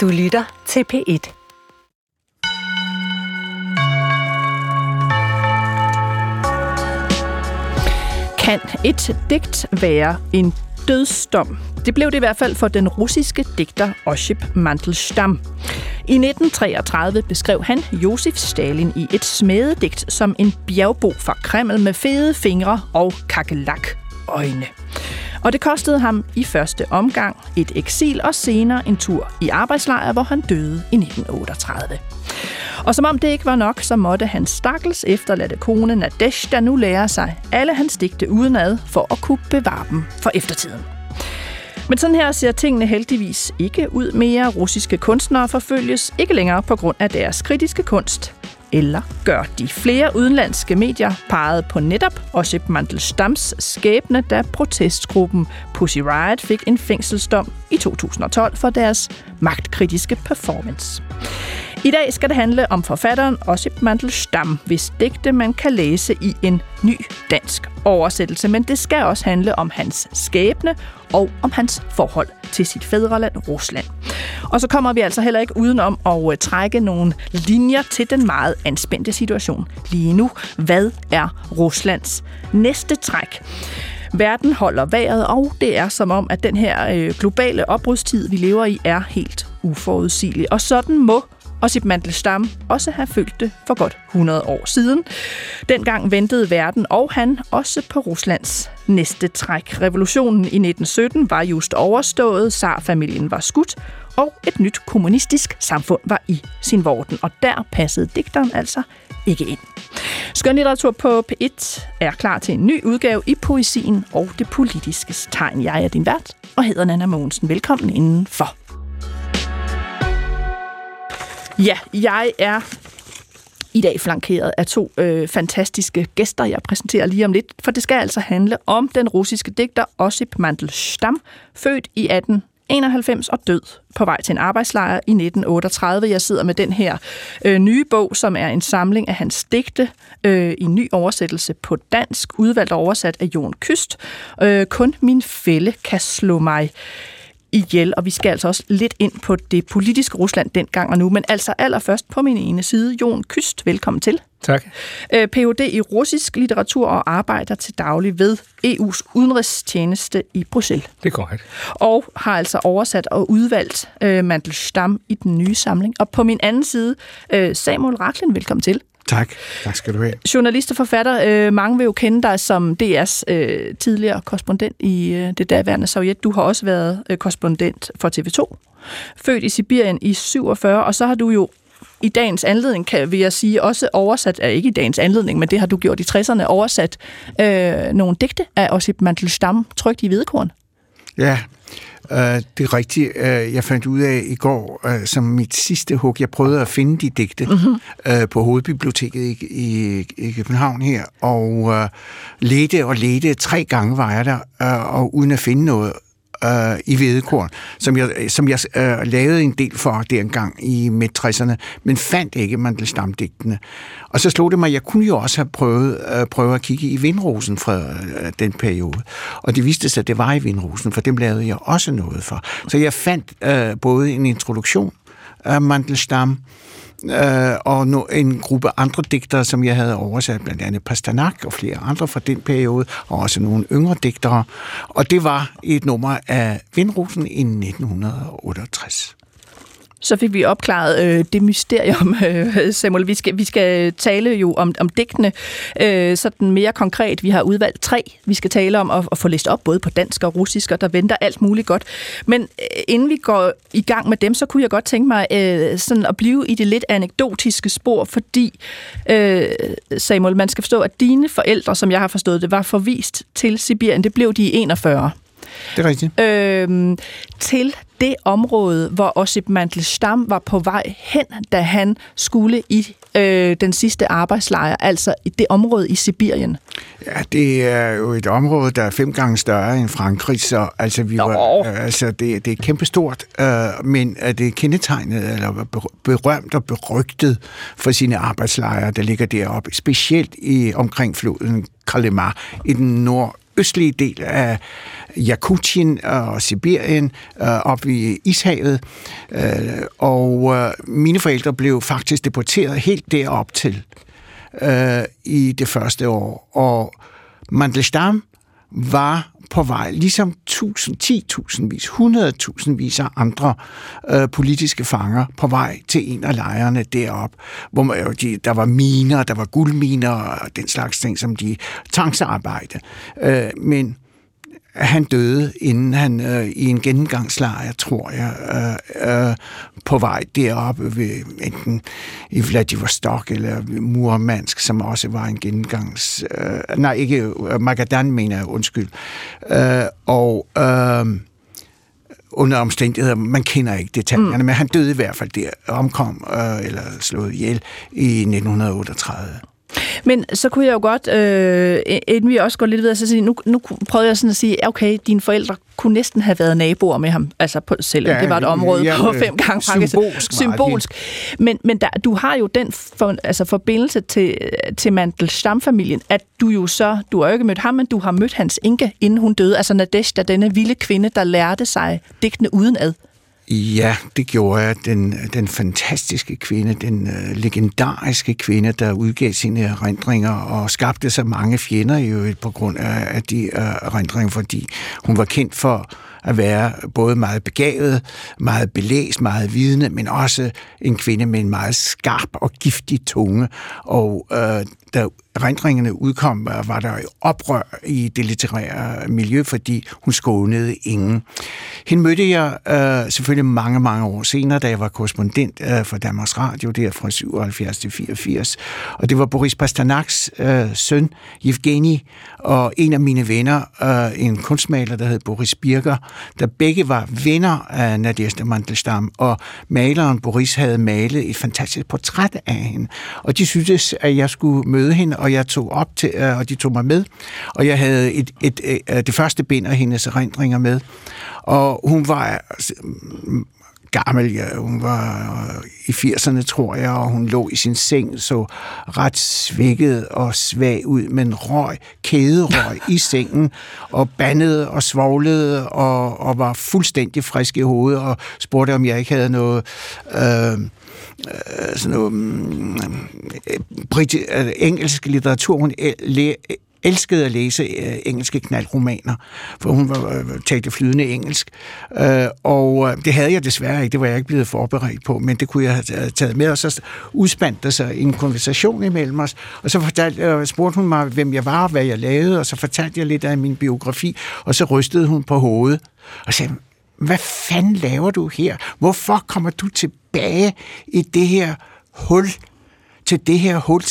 Du lytter til P1. Kan et digt være en dødsdom? Det blev det i hvert fald for den russiske digter Ossip Mandelstam. I 1933 beskrev han Josef Stalin i et smededigt som en bjergbo fra Kreml med fede fingre og kakelakøjne. Og det kostede ham i første omgang et eksil og senere en tur i arbejdslejr, hvor han døde i 1938. Og som om det ikke var nok, så måtte hans stakkels efterladte kone Nadezjda nu lære sig alle hans digte udenad for at kunne bevare dem for eftertiden. Men sådan her ser tingene heldigvis ikke ud mere. Russiske kunstnere forfølges ikke længere på grund af deres kritiske kunst. Eller gør de? Flere udenlandske medier pegede på netop Ossip Mandelstams skæbne, da protestgruppen Pussy Riot fik en fængselsdom i 2012 for deres magtkritiske performance. I dag skal det handle om forfatteren Ossip Mandelstam, hvis digte man kan læse i en ny dansk oversættelse. Men det skal også handle om hans skæbne og om hans forhold til sit fædreland Rusland. Og så kommer vi altså heller ikke udenom at trække nogle linjer til den meget anspændte situation lige nu. Hvad er Ruslands næste træk? Verden holder vejret, og det er som om, at den her globale oprustid, vi lever i, er helt uforudsigelig. Og sådan må Ossip Mandelstam også have følt det for godt 100 år siden. Dengang ventede verden og han også på Ruslands næste træk. Revolutionen i 1917 var just overstået, zarfamilien var skudt, og et nyt kommunistisk samfund var i sin vorden. Og der passede digteren altså ikke ind. Skønlitteratur på P1 er klar til en ny udgave i poesien og det politiske tegn. Jeg er din vært og hedder Nanna Mogensen. Velkommen indenfor. Ja, jeg er i dag flankeret af to fantastiske gæster, jeg præsenterer lige om lidt, for det skal altså handle om den russiske digter Ossip Mandelstam, født i 1891 og død på vej til en arbejdslejr i 1938. Jeg sidder med den her nye bog, som er en samling af hans digte i ny oversættelse på dansk, udvalgt og oversat af Jon Kyst. Kun min fælle kan slå mig ihjel, og vi skal altså også lidt ind på det politiske Rusland dengang og nu, men altså allerførst på min ene side, Jon Kyst, velkommen til. Tak. Ph.d. i russisk litteratur og arbejder til daglig ved EU's udenrigstjeneste i Bruxelles. Det er korrekt. Og har altså oversat og udvalgt Mandelstam i den nye samling. Og på min anden side, Samuel Rachlin, velkommen til. Tak. Tak skal du have. Journalist og forfatter. Mange vil jo kende dig som DR's tidligere korrespondent i det daværende Sovjet. Du har også været korrespondent for TV2. Født i Sibirien i 1947, og så har du jo i dagens anledning, vil jeg sige, også oversat, ikke i dagens anledning, men det har du gjort i 60'erne, oversat nogle digte af Ossip Mandelstam, trykt i Hvedekorn. Ja, det er rigtigt. Jeg fandt ud af i går, som mit sidste hug, jeg prøvede at finde de digte på Hovedbiblioteket i København her, og ledte 3 gange var jeg der, og uden at finde noget i Hvedekorn, som jeg lavede en del for dengang i midt-60'erne, men fandt ikke Mandelstam-digtene. Og så slog det mig, at jeg kunne jo også have prøvet at kigge i Vindrosen fra den periode. Og det viste sig, at det var i Vindrosen, for dem lavede jeg også noget for. Så jeg fandt både en introduktion af Mandelstam og en gruppe andre digtere, som jeg havde oversat, blandt andet Pasternak og flere andre fra den periode, og også nogle yngre digtere. Og det var et nummer af Vindrosen i 1968. Så fik vi opklaret det mysterium, Samuel. Vi skal tale jo om digtene sådan mere konkret. Vi har udvalgt 3, vi skal tale om og få læst op, både på dansk og russisk, og der venter alt muligt godt. Men inden vi går i gang med dem, så kunne jeg godt tænke mig sådan at blive i det lidt anekdotiske spor, fordi, Samuel, man skal forstå, at dine forældre, som jeg har forstået det, var forvist til Sibirien. Det blev de i 1941. Det er rigtigt. Til det område, hvor Ossip Mandelstam var på vej hen, da han skulle i den sidste arbejdslejr, altså i det område i Sibirien. Ja, det er jo et område, der er 5 gange større end Frankrig, så altså, det er kæmpestort, men det er kendetegnet, eller berømt og berygtet for sine arbejdslejre, der ligger deroppe, specielt omkring floden Kalmar i den nord østlige del af Jakutien og Sibirien, op i Ishavet. Og mine forældre blev faktisk deporteret helt derop til i det første år. Og Mandelstam var på vej, ligesom 100.000 vis af andre politiske fanger på vej til en af lejrene deroppe, hvor man, der var miner, der var guldminer og den slags ting, som de tvangsarbejde. Men han døde, inden han i en gennemgangslejr, tror jeg, på vej deroppe ved enten i Vladivostok eller Murmansk, som også var en gennemgangs... Magadan, mener jeg, undskyld. Under omstændigheder, man kender ikke detaljerne, men han døde i hvert fald der, omkom eller slået ihjel i 1938. Men så kunne jeg jo godt, inden vi også går lidt videre, så sige, nu prøvede jeg sådan at sige, okay, dine forældre kunne næsten have været naboer med ham, altså på, selvom det var et område på 5 gange symbolsk. Men der, du har jo den forbindelse til Mandelstam-familien, at du har jo ikke mødt ham, men du har mødt hans enke, inden hun døde, altså Nadezhda, denne vilde kvinde, der lærte sig digtene udenad. Ja, det gjorde jeg. Den fantastiske kvinde, den legendariske kvinde, der udgav sine erindringer og skabte så mange fjender i øvrigt på grund af de erindringer, fordi hun var kendt for at være både meget begavet, meget belæst, meget vidende, men også en kvinde med en meget skarp og giftig tunge. Og da erindringerne udkom, var der oprør i det litterære miljø, fordi hun skånede ingen. Hende mødte jeg selvfølgelig mange, mange år senere, da jeg var korrespondent for Danmarks Radio, der fra 77 til 84. Og det var Boris Pasternaks søn, Yevgeni, og en af mine venner, en kunstmaler, der hed Boris Birker, der begge var venner af Nadezhda Mandelstam, og maleren Boris havde malet et fantastisk portræt af hende. Og de syntes, at jeg skulle møde hende, og jeg tog op til, og de tog mig med, og jeg havde det første bind af hendes erindringer med, og hun var gammel, ja. Hun var i 80'erne, tror jeg, og hun lå i sin seng, så ret svækket og svag ud, men kæderøg i sengen, og bandede og svoglede, og var fuldstændig frisk i hovedet, og spurgte, om jeg ikke havde noget... sådan noget engelsk litteratur. Hun elskede at læse engelske knaldromaner, for hun talte flydende engelsk. Og det havde jeg desværre ikke, det var jeg ikke blevet forberedt på, men det kunne jeg have taget med, og så udspandt der sig en konversation imellem os, og så spurgte hun mig, hvem jeg var, hvad jeg lavede, og så fortalte jeg lidt af min biografi, og så rystede hun på hovedet, og sagde, hvad fanden laver du her? Hvorfor kommer du tilbage i det her hul, til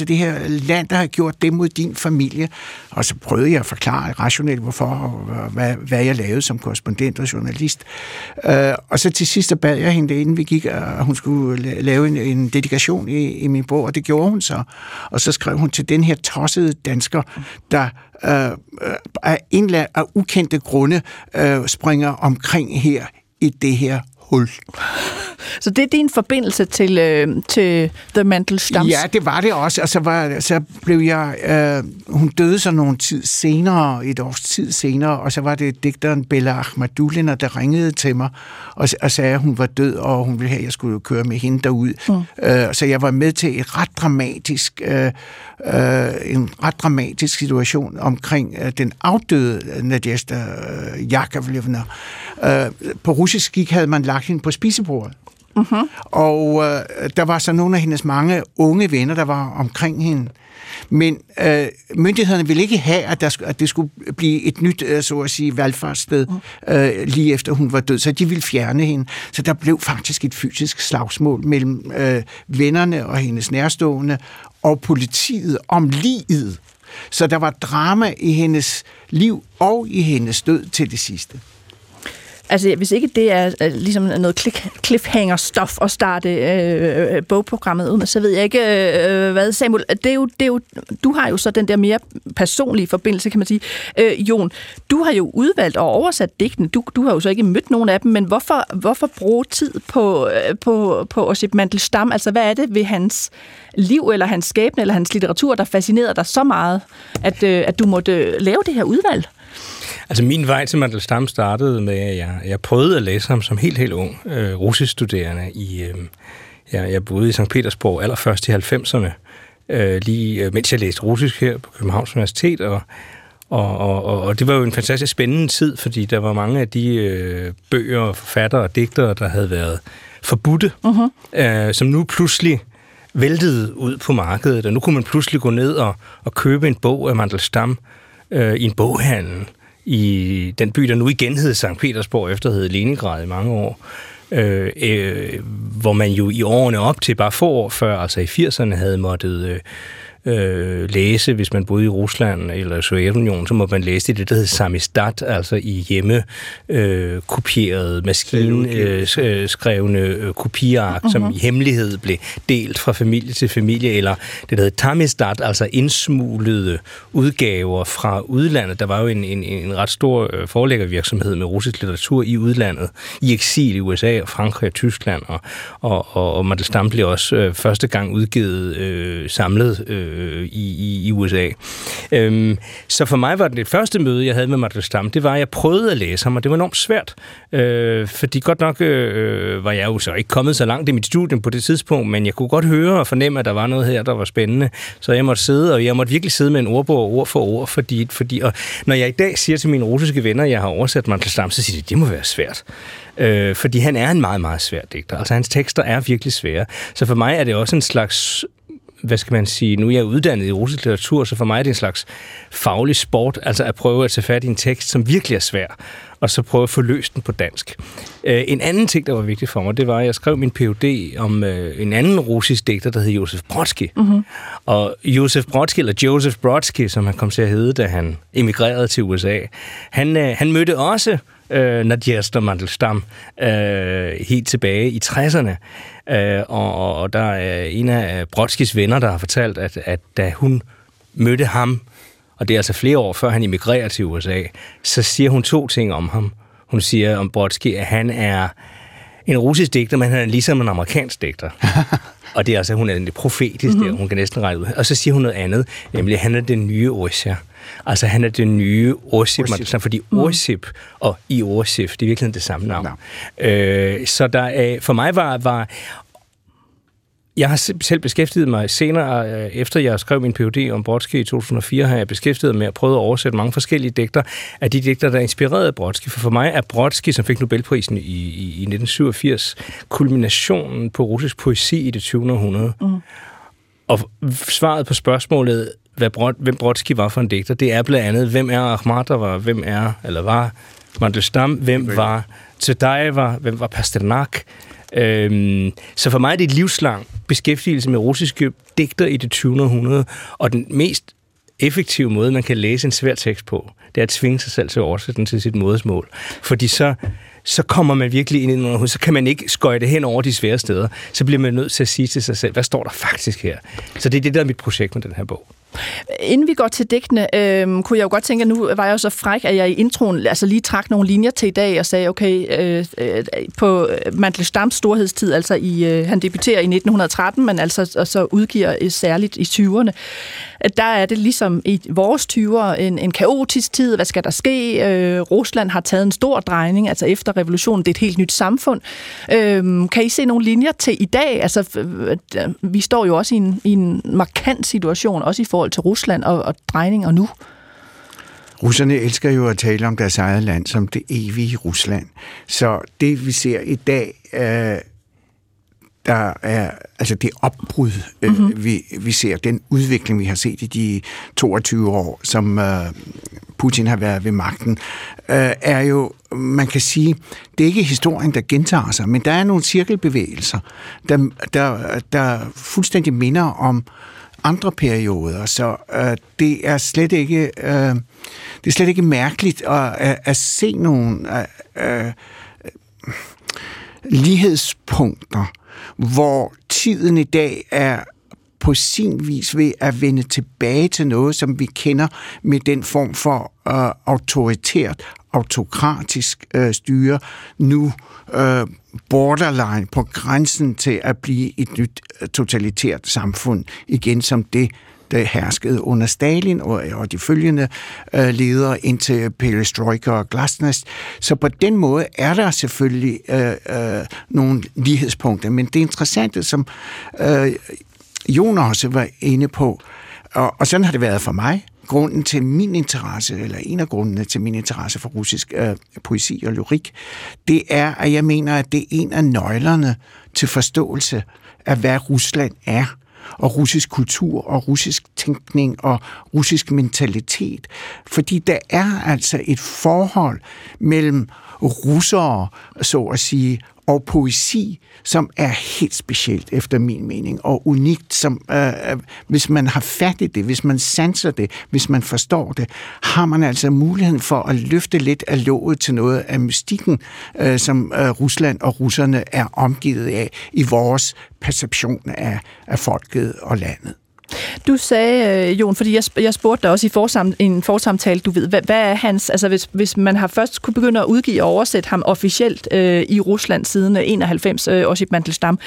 det her land, der har gjort det mod din familie? Og så prøvede jeg at forklare rationelt, hvorfor og hvad jeg lavede som korrespondent og journalist. Og så til sidst, bad jeg hende, inden vi gik, at hun skulle lave en dedikation i min bog, og det gjorde hun så. Og så skrev hun til den her tossede dansker, der af ukendte grunde springer omkring her i det her hul. Så det er din forbindelse til The Mandelstams? Ja, det var det også, og så blev jeg... hun døde så nogle tid senere, et års tid senere, og så var det digteren Bella Ahmadulina, der ringede til mig og sagde, at hun var død, og hun ville have, at jeg skulle køre med hende derud. Så jeg var med til en ret dramatisk situation omkring den afdøde Nadezhda Jakovlevna. På russisk skik havde man lagt hende på spisebordet. Og der var så nogle af hendes mange unge venner, der var omkring hende. Men myndighederne ville ikke have, at det skulle blive et nyt, så at sige, valgfartssted lige efter hun var død, så de ville fjerne hende. Så der blev faktisk et fysisk slagsmål mellem vennerne og hendes nærstående og politiet om liget. Så der var drama i hendes liv og i hendes død til det sidste. Altså, hvis ikke det er ligesom noget cliffhanger-stof at starte bogprogrammet ud med, så ved jeg ikke, hvad, Samuel. Du har jo så den der mere personlige forbindelse, kan man sige. Jon, du har jo udvalgt og oversat digtene. Du har jo så ikke mødt nogen af dem, men hvorfor bruge tid på Ossip Mandelstam? Altså, hvad er det ved hans liv, eller hans skæbne, eller hans litteratur, der fascinerer dig så meget, at du måtte lave det her udvalg? Altså min vej til Mandel Stam startede med, at jeg prøvede at læse ham som helt ung russisk studerende. Jeg boede i St. Petersborg allerførst i 90'erne, lige mens jeg læste russisk her på Københavns Universitet, og det var jo en fantastisk spændende tid, fordi der var mange af de bøger, forfattere og digtere, der havde været forbudte, som nu pludselig væltede ud på markedet, og nu kunne man pludselig gå ned og købe en bog af Mandel Stam i en boghandel i den by, der nu igen hed Sankt Petersborg, efter hed Leningrad i mange år, hvor man jo i årene op til bare få år før, altså i 80'erne, havde måttet læse, hvis man boede i Rusland eller Sovjetunionen, så måtte man læse det, der hed samizdat, altså i hjemmekopierede, maskinskrevne kopiark, som i hemmelighed blev delt fra familie til familie, eller det, der hed tamizdat, altså indsmuglede udgaver fra udlandet. Der var jo en ret stor forlæggervirksomhed med russisk litteratur i udlandet, i eksil i USA og Frankrig og Tyskland, og Mandel Stam blev også første gang udgivet samlet i USA. Så for mig var det første møde, jeg havde med Mandel Stam, det var, at jeg prøvede at læse ham, og det var enormt svært. Fordi godt nok var jeg jo så ikke kommet så langt i mit studium på det tidspunkt, men jeg kunne godt høre og fornemme, at der var noget her, der var spændende. Så jeg måtte sidde, og jeg måtte virkelig sidde med en ordbog ord for ord, fordi og når jeg i dag siger til mine russiske venner, at jeg har oversat Mandel Stam, så siger de, det må være svært. Fordi han er en meget, meget svær digter. Altså hans tekster er virkelig svære. Så for mig er det også en slags, hvad skal man sige, nu er jeg uddannet i russisk litteratur, så for mig er det en slags faglig sport, altså at prøve at tage fat i en tekst, som virkelig er svær, og så prøve at få løst den på dansk. En anden ting, der var vigtig for mig, det var, at jeg skrev min PhD om en anden russisk digter, der hed Josef Brodsky. Mm-hmm. Og Joseph Brodsky, som han kom til at hedde, da han emigrerede til USA, han mødte også Nadezjda Mandel Stam helt tilbage i 60'erne. Og der er en af Brodskys venner, der har fortalt, at da hun mødte ham, og det er altså flere år før han emigrerer til USA, så siger hun to ting om ham. Hun siger om Brodsky, at han er en russisk digter, men han er ligesom en amerikansk digter. Og det er altså, hun er lidt profetisk, der, hun kan næsten regne ud. Og så siger hun noget andet, nemlig at han er den nye Orsja. Altså, han er den nye Orsip, fordi Orsip og i Orsip, det er virkelig det samme navn. Så der, for mig var jeg har selv beskæftiget mig senere, efter jeg skrev min PhD om Brodsky i 2004, har jeg beskæftiget mig med at prøve at oversætte mange forskellige digter af de digter, der inspirerede Brodsky. For mig er Brodsky, som fik Nobelprisen i 1987, kulminationen på russisk poesi i det 20. århundrede. Og svaret på spørgsmålet, hvem Brodsky var for en digter, det er blandt andet, hvem er Akhmatova, hvem er, eller var Mandel Stam, hvem var Tsvetaeva, hvem var Pasternak. Så for mig er det et livslang beskæftigelse med russiske digter i det 20. århundrede, og den mest effektive måde, man kan læse en svær tekst på, det er at tvinge sig selv til at oversætte den til sit modersmål. Fordi så kommer man virkelig ind i noget, så kan man ikke skøjte hen over de svære steder. Så bliver man nødt til at sige til sig selv, hvad står der faktisk her? Så det er det, der er mit projekt med den her bog. Inden vi går til digtene, kunne jeg jo godt tænke, at nu var jeg jo så fræk, at jeg i introen altså lige trak nogle linjer til i dag og sagde, okay, på Mandel Stams storhedstid, altså han debuterer i 1913, men altså og så udgiver særligt i 20'erne. Der er det ligesom i vores 20'er en kaotisk tid. Hvad skal der ske? Rusland har taget en stor drejning, altså efter revolutionen. Det er et helt nyt samfund. Kan I se nogle linjer til i dag? Altså, vi står jo også i en markant situation, også i forhold til Rusland og drejning og nu. Russerne elsker jo at tale om deres eget land som det evige Rusland. Så det, vi ser i dag, der er altså det opbrud, vi ser, den udvikling, vi har set i de 22 år, som Putin har været ved magten, er jo, man kan sige, det er ikke historien, der gentager sig, men der er nogle cirkelbevægelser, der fuldstændig minder om andre perioder, så det er slet ikke mærkeligt at se nogle lighedspunkter, hvor tiden i dag er på sin vis ved at vende tilbage til noget, som vi kender med den form for autoritært, autokratisk styre, nu borderline på grænsen til at blive et nyt totalitært samfund igen, som det der herskede under Stalin og de følgende ledere indtil perestrojka og glasnost. Så på den måde er der selvfølgelig nogle lighedspunkter, men det interessante, som Jonas også var inde på, og sådan har det været for mig, grunden til min interesse, eller en af grundene til min interesse for russisk poesi og lyrik, det er, at jeg mener, at det er en af nøglerne til forståelse af, hvad Rusland er, og russisk kultur, og russisk tænkning, og russisk mentalitet. Fordi der er altså et forhold mellem russere, så at sige, og poesi, som er helt specielt, efter min mening, og unikt, som, hvis man har fat i det, hvis man sanser det, hvis man forstår det, har man altså muligheden for at løfte lidt af låget til noget af mystikken, som Rusland og russerne er omgivet af i vores perception af folket og landet. Du sagde, Jon, fordi jeg spurgte dig også i en forsamtale, du ved, hvad er hans, altså hvis man har først kunne begynde at udgive og oversætte ham officielt i Rusland siden 91, Ossip Mandelstam,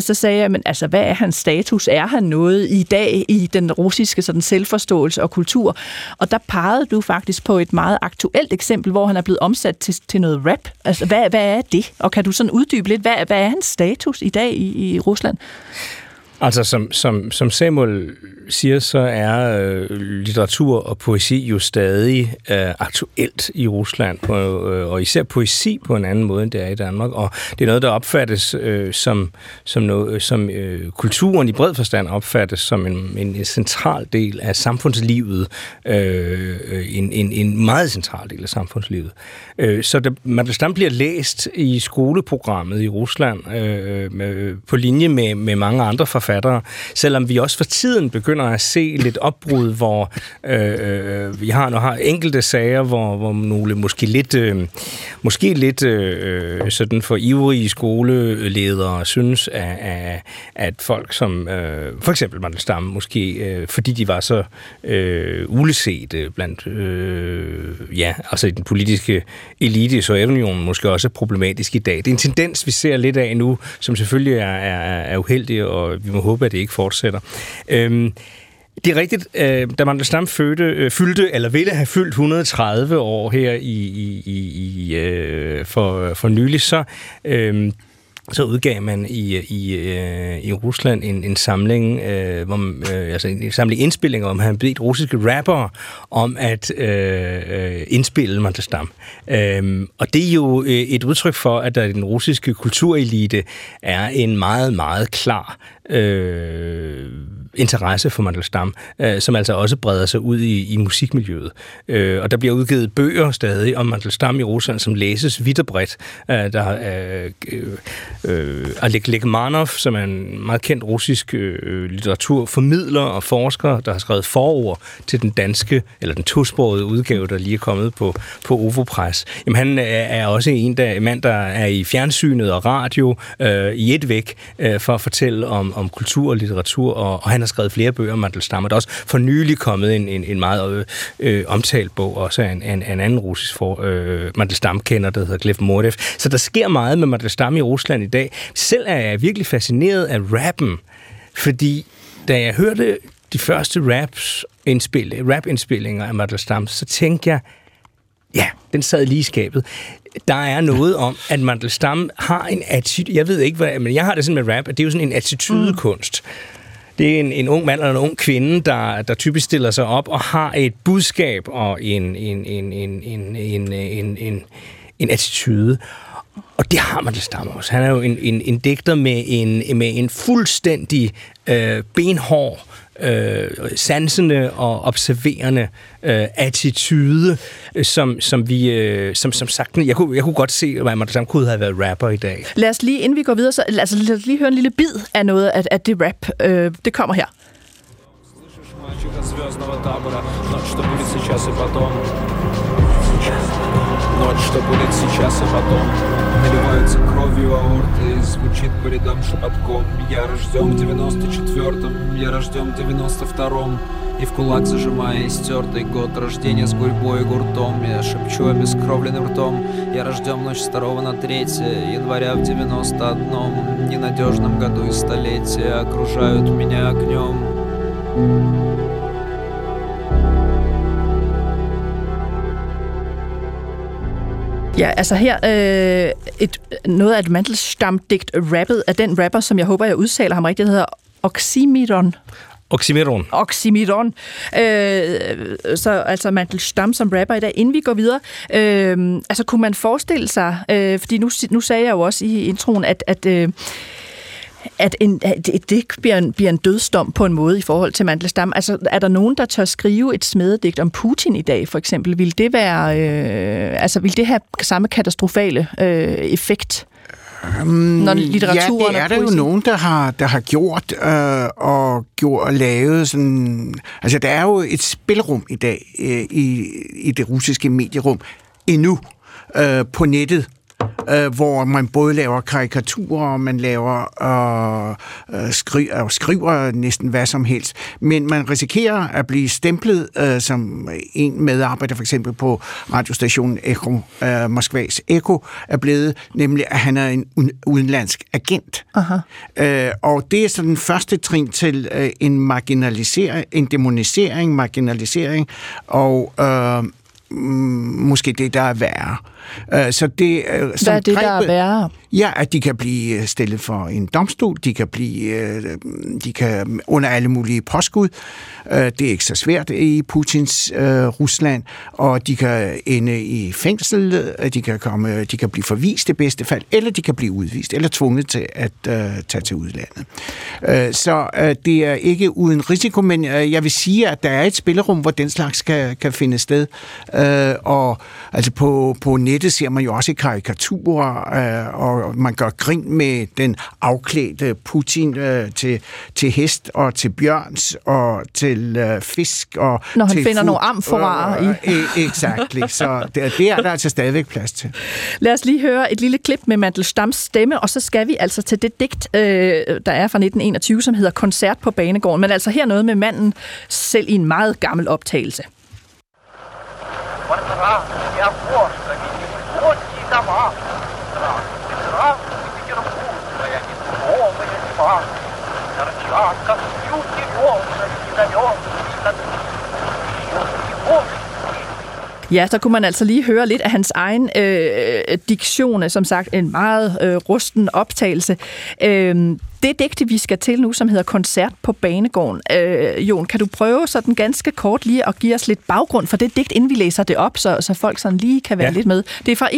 så sagde jeg, men altså, hvad er hans status? Er han noget i dag i den russiske sådan, selvforståelse og kultur? Og der pegede du faktisk på et meget aktuelt eksempel, hvor han er blevet omsat til noget rap. Altså, hvad er det? Og kan du sådan uddybe lidt, hvad er hans status i dag i Rusland? Altså, som Samuel siger, så er litteratur og poesi jo stadig aktuelt i Rusland, og især poesi på en anden måde, end det er i Danmark. Og det er noget, der opfattes som kulturen i bred forstand opfattes som en central del af samfundslivet. En meget central del af samfundslivet. Så Mandelstam bliver læst i skoleprogrammet i Rusland på linje med mange andre forfattere, selvom vi også for tiden begynder at se lidt opbrud, hvor vi har enkelte sager, hvor nogle måske lidt sådan for ivrige skoleledere synes, at folk som for eksempel Mandelstam, måske fordi de var så uleset blandt altså i den politiske elite i Sovjetunionen, måske også problematisk i dag. Det er en tendens, vi ser lidt af nu, som selvfølgelig er uheldig, og vi må håbe, at det ikke fortsætter. Det er rigtigt, da Mandelstam fyldte, eller ville have fyldt 130 år her for nylig, så udgav man i Rusland en samling, en samling indspillinger, om han bedt russiske rappere om at indspille Mandelstam. Og det er jo et udtryk for, at der i den russiske kulturelite er en meget, meget klar interesse for Mandelstam, som altså også breder sig ud i musikmiljøet. Og der bliver udgivet bøger stadig om Mandelstam i Rusland, som læses vidt og bredt. Der er Oleg Lekmanov, som er en meget kendt russisk litteraturformidler og forsker, der har skrevet forord til den danske, eller den tosprogede udgave, der lige er kommet på Ovopress. Jamen han er også en mand, der er i fjernsynet og radio i et væk for at fortælle om kultur og litteratur, og han har skrevet flere bøger om Mandelstam, og der er også for nylig kommet en meget omtalt bog, også af en anden russisk Mandelstam-kender, der hedder Gleb Mordev. Så der sker meget med Mandelstam i Rusland i dag. Selv er jeg virkelig fascineret af rappen, fordi da jeg hørte de første rap-indspillinger af Mandelstam, så tænkte jeg, ja, den sad lige i skabet. Der er noget om, at Mandelstam har en attitude. Jeg ved ikke, men jeg har det sådan med rap, at det er jo sådan en attitudekunst. Det er en ung mand eller en ung kvinde, der typisk stiller sig op og har et budskab og en attitude. Og det har Mandelstam også. Han er jo en digter med en fuldstændig benhård, sansende og observerende attitude, som vi som sagt, jeg kunne godt se, at Mandelstam kunne have været rapper i dag. Lad os lige, inden vi går videre, så lad os lige høre en lille bid af noget af det rap. Det kommer her. Ночь, что будет сейчас и потом, наливается кровью аорты и звучит по рядам шепотком. Я рожден в 94-м, я рожден в 92-м, и в кулак зажимая истертый год рождения с гурьбой и гуртом. Я шепчу обескровленным ртом, я рожден ночь с 2 на 3 января в 91-м, ненадежном году и столетия окружают меня огнем. Ja, altså her noget af et Mandelstam-digt rappet af den rapper, som jeg håber, jeg udtaler ham rigtigt, der hedder Oxymiron. Oxymiron. Så altså Mandelstam som rapper i dag. Inden vi går videre, altså kunne man forestille sig, fordi nu sagde jeg jo også i introen, at et digt bliver en dødsdom på en måde i forhold til Mandelstam. Altså, er der nogen, der tør skrive et smededigt om Putin i dag, for eksempel? Vil det være, vil det have samme katastrofale effekt? Når litteraturen ja, det er der jo nogen, der har gjort og lavet sådan... Altså, der er jo et spilrum i dag i det russiske medierum endnu på nettet, hvor man både laver karikaturer, og man laver og skriver næsten hvad som helst. Men man risikerer at blive stemplet som en medarbejder, for eksempel på radiostationen Echo, Moskvas Echo, er blevet, nemlig at han er en udenlandsk agent. Og det er så den første trin til en marginalisering, en demonisering, marginalisering, og... måske det, der er værre. Så det, som hvad er det, der er værre? Ja, at de kan blive stillet for en domstol, de kan under alle mulige påskud. Det er ikke så svært i Putins Rusland, og de kan ende i fængsel, de kan blive forvist i bedste fald, eller de kan blive udvist, eller tvunget til at tage til udlandet. Så det er ikke uden risiko, men jeg vil sige, at der er et spillerum, hvor den slags kan finde sted. Og altså på nettet ser man jo også karikaturer, og man gør grin med den afklædte Putin til hest og til bjørns og til fisk. Og når han finder nogle amforarer i. Exactly. Så det er der altså stadigvæk plads til. Lad os lige høre et lille klip med Mandelstams stemme, og så skal vi altså til det digt, der er fra 1921, som hedder Koncert på Banegården. Men altså her noget med manden selv i en meget gammel optagelse. Я просто не гости дома. Здравствуйте, Петербург, моя незнакомая зима. Торчат, как слюки лёжа, и далёкие коты. Ja, så kunne man altså lige høre lidt af hans egen diktion, som sagt en meget rusten optagelse. Det digte, vi skal til nu, som hedder Koncert på Banegården. Jon, kan du prøve sådan ganske kort lige at give os lidt baggrund for det digt, inden vi læser det op, så folk sådan lige kan være lidt med? Det er fra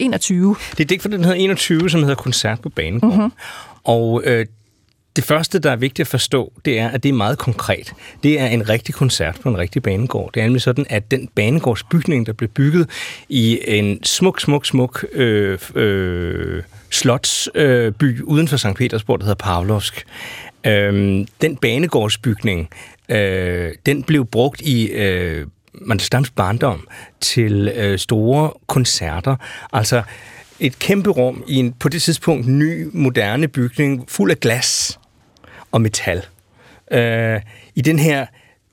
21. Det er digt fra den hedder 21, som hedder Koncert på Banegården. Og det første, der er vigtigt at forstå, det er, at det er meget konkret. Det er en rigtig koncert på en rigtig banegård. Det er nemlig sådan, at den banegårdsbygning, der blev bygget i en smuk slotsby uden for Sankt Petersborg, der hedder Pavlovsk, den banegårdsbygning, den blev brugt i... Mandelstams barndom til store koncerter. Altså et kæmpe rum i en på det tidspunkt ny, moderne bygning, fuld af glas og metal. I den her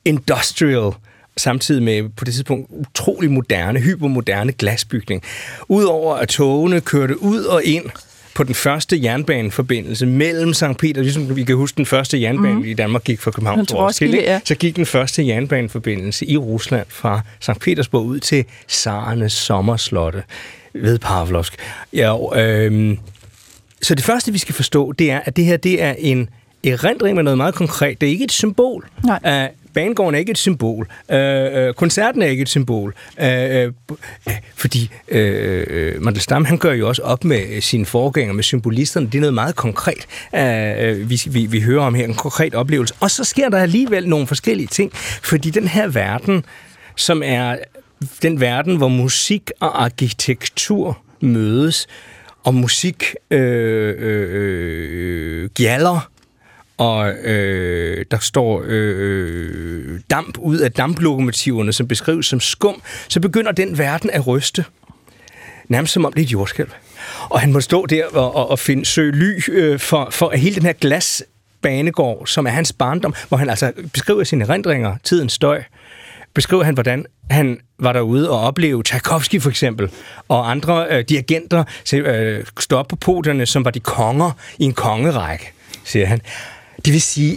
industrial, samtidig med på det tidspunkt utrolig moderne, hypermoderne glasbygning. Udover at togene kørte ud og ind på den første jernbaneforbindelse mellem Sankt Peter, ligesom vi kan huske, den første jernbane i Danmark gik fra København til Roskilde, så gik den første jernbaneforbindelse i Rusland fra Sankt Petersborg ud til zarernes sommerslotte ved Pavlovsk. Så det første, vi skal forstå, det er, at det her det er en erindring med noget meget konkret. Det er ikke et symbol. Nej. Banegården er ikke et symbol. Koncerten er ikke et symbol. Fordi Mandelstam, han gør jo også op med sine forgængere, med symbolisterne. Det er noget meget konkret, vi hører om her. En konkret oplevelse. Og så sker der alligevel nogle forskellige ting. Fordi den her verden, som er den verden, hvor musik og arkitektur mødes, og musik gjaller, og der står damp ud af damplokomotiverne, som beskrives som skum, så begynder den verden at ryste. Nærmest som om det er et jordskælv. Og han må stå der og finde søge ly for hele den her glasbanegård, som er hans barndom, hvor han altså beskriver sine erindringer, tidens støj, beskriver han, hvordan han var derude og oplevede Tchaikovsky for eksempel, og andre dirigenter stod op på podierne, som var de konger i en kongerække, siger han. Det vil sige,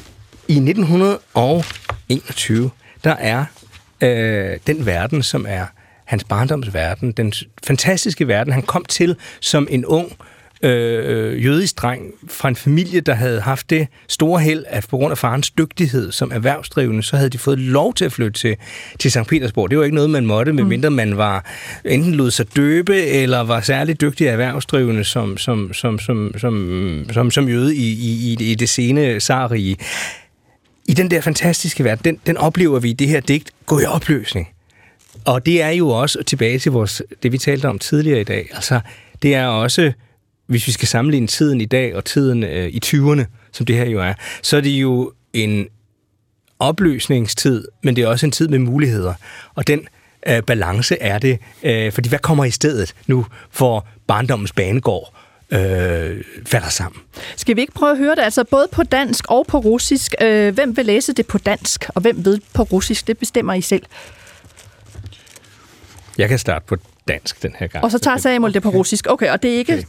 i 1900 og 21, der er den verden, som er hans barndomsverden, den fantastiske verden, han kom til som en ung jødisk dreng fra en familie, der havde haft det store held, at på grund af farens dygtighed som erhvervsdrivende, så havde de fået lov til at flytte til Sankt Petersborg. Det var ikke noget, man måtte, medmindre man var enten lod sig døbe, eller var særlig dygtig erhvervsdrivende som jøde i det sene zarrige. I den der fantastiske verden, den oplever vi i det her digt, gå i opløsning. Og det er jo også, tilbage til det vi talte om tidligere i dag, altså det er også, hvis vi skal sammenligne tiden i dag og tiden i 20'erne, som det her jo er, så er det jo en opløsningstid, men det er også en tid med muligheder. Og den balance er det, fordi hvad kommer i stedet nu for barndommens banegård? Falder sammen. Skal vi ikke prøve at høre det? Altså både på dansk og på russisk. Hvem vil læse det på dansk, og hvem vil på russisk? Det bestemmer I selv. Jeg kan starte på dansk den her gang. Og så tager Samuel det på russisk. Okay, og det er ikke,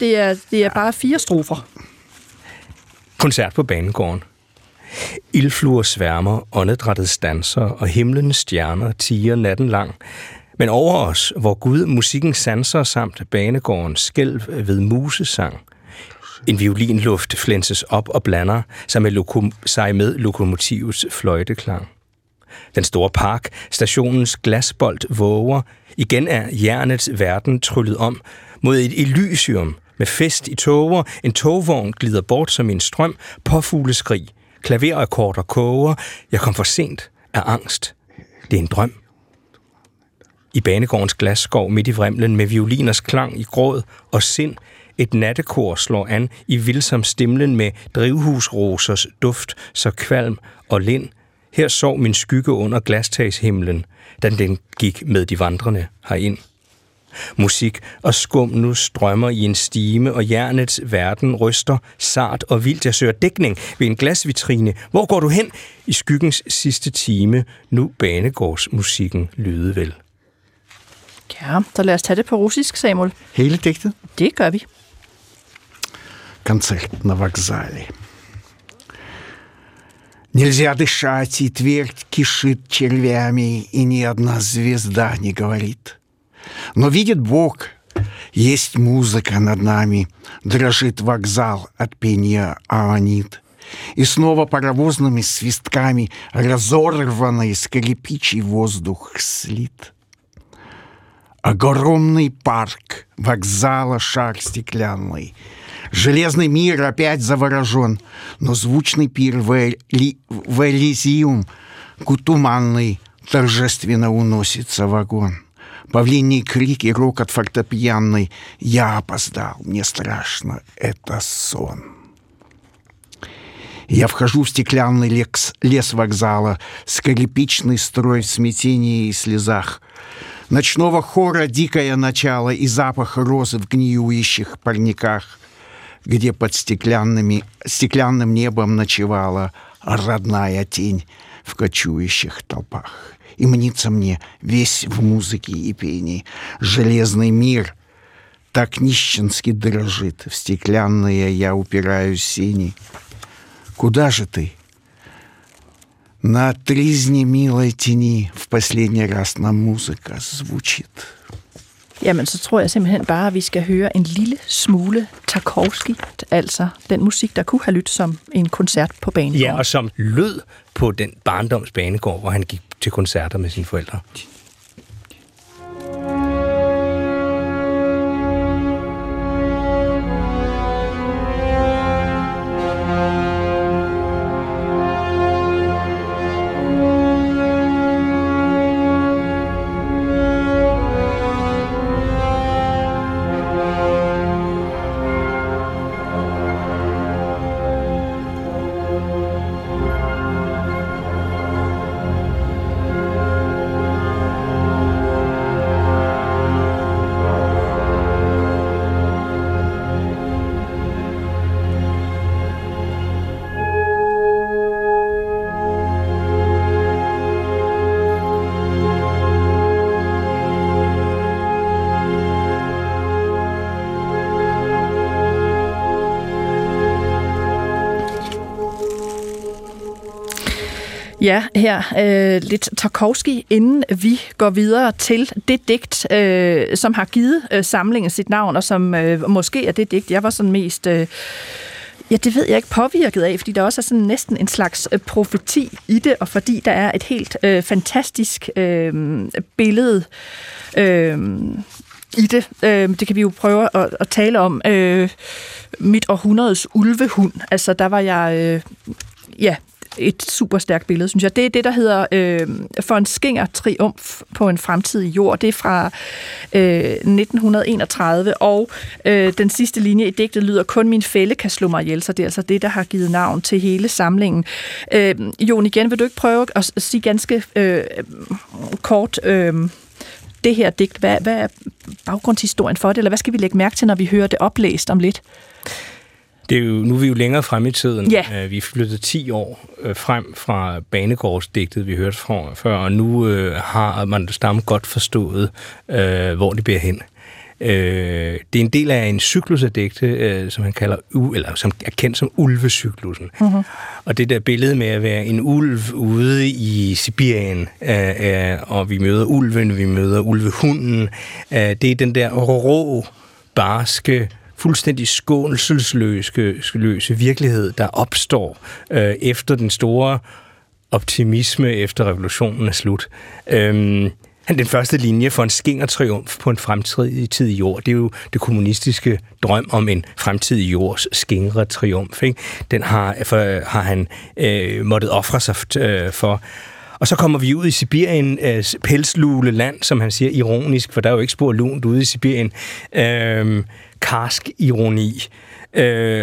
det er bare 4 strofer. Koncert på banegården. Ildfluer sværmer, åndedrættet stanser, og himlens stjerner tiger natten lang. Men over os, hvor Gud musikken sanser samt banegårdens skælv ved musesang. En violinluft flænses op og blander sig med, lokomotivets fløjteklang. Den store park, stationens glasbold våger, igen er jernets verden tryllet om mod et elysium med fest i tåger. En togvogn glider bort som en strøm, påfugleskrig, klaverakkorder koger. Jeg kom for sent af angst. Det er en drøm. I banegårdens glasskov midt i vrimlen med violiners klang i gråd og sind, et nattekor slår an i vildsom stimlen med drivhusrosers duft, så kvalm og lind. Her sov min skygge under glastagshimlen, da den gik med de vandrende herind. Musik og skum nu strømmer i en stime, og jernets verden ryster sart og vildt. Jeg søger dækning ved en glasvitrine. Hvor går du hen? I skyggens sidste time, nu banegårdsmusikken lyde vel. Ja, så lad os tage det på russisk, Samuel. Hele digtet? Det gør vi. Концерт на вокзале. Нельзя дышать, и твердь кишит червями, и ни одна звезда не говорит. Но видит Бог, есть музыка над нами, дрожит вокзал от пения аонит. И снова паровозными свистками разорванный скрипичий воздух слит. Огромный парк, вокзала шар стеклянный. Железный мир опять заворожен, но звучный пир в Элизиум туманный торжественно уносится вагон. Павлиний крик и рокот фортепианный. Я опоздал, мне страшно, это сон. Я вхожу в стеклянный лес вокзала, скрипичный строй в смятении и слезах. Ночного хора дикое начало и запах розы в гниющих парниках, где под стеклянным небом ночевала родная тень в кочующих толпах. И мнится мне весь в музыке и пении железный мир так нищенски дрожит, в стеклянные я упираюсь сини. Куда же ты? На тризне милой тени в последний раз на музыка звучит. Jamen, så tror jeg simpelthen bare, at vi skal høre en lille smule Tarkovsky, altså den musik, der kunne have lyttet som en koncert på banegården. Ja, og som lød på den barndomsbanegård, hvor han gik til koncerter med sine forældre. Ja, her lidt Tarkovsky, inden vi går videre til det digt, som har givet samlingen sit navn, og som måske er det digt, jeg var sådan mest... Ja, det ved jeg ikke påvirket af, fordi der også er sådan næsten en slags profeti i det, og fordi der er et helt fantastisk billede i det. Det kan vi jo prøve at tale om. Mit århundredes ulvehund, altså der var jeg... et super stærkt billede, synes jeg. Det er det, der hedder For en skinger triumf på en fremtidig jord. Det er fra 1931, og den sidste linje i digtet lyder, kun min fælle kan slå mig ihjel, så det er altså det, der har givet navn til hele samlingen. Jon, igen, vil du ikke prøve at sige ganske kort det her digt? Hvad er baggrundshistorien for det, eller hvad skal vi lægge mærke til, når vi hører det oplæst om lidt? Det er jo, nu er vi jo længere frem i tiden. Yeah. Vi flyttede 10 år frem fra banegårdsdigtet, vi hørte fra før, og nu har man stamme godt forstået, hvor det bærer hen. Det er en del af en cyklus af digte, som han kalder eller som er kendt som ulvecyklusen. Mm-hmm. Og det der billede med at være en ulv ude i Sibirien, og vi møder ulven, vi møder ulvehunden, det er den der rå, barske, fuldstændig skånselsløse virkelighed, der opstår efter den store optimisme, efter revolutionen er slut. Den første linje, for en skingertriumf på en fremtidig jord, det er jo det kommunistiske drøm om en fremtidig jords skingertriumf. Ikke? Den har han måttet ofre sig for. Og så kommer vi ud i Sibirien, pelslule land, som han siger ironisk, for der er jo ikke spor lunt ude i Sibirien. Karsk ironi,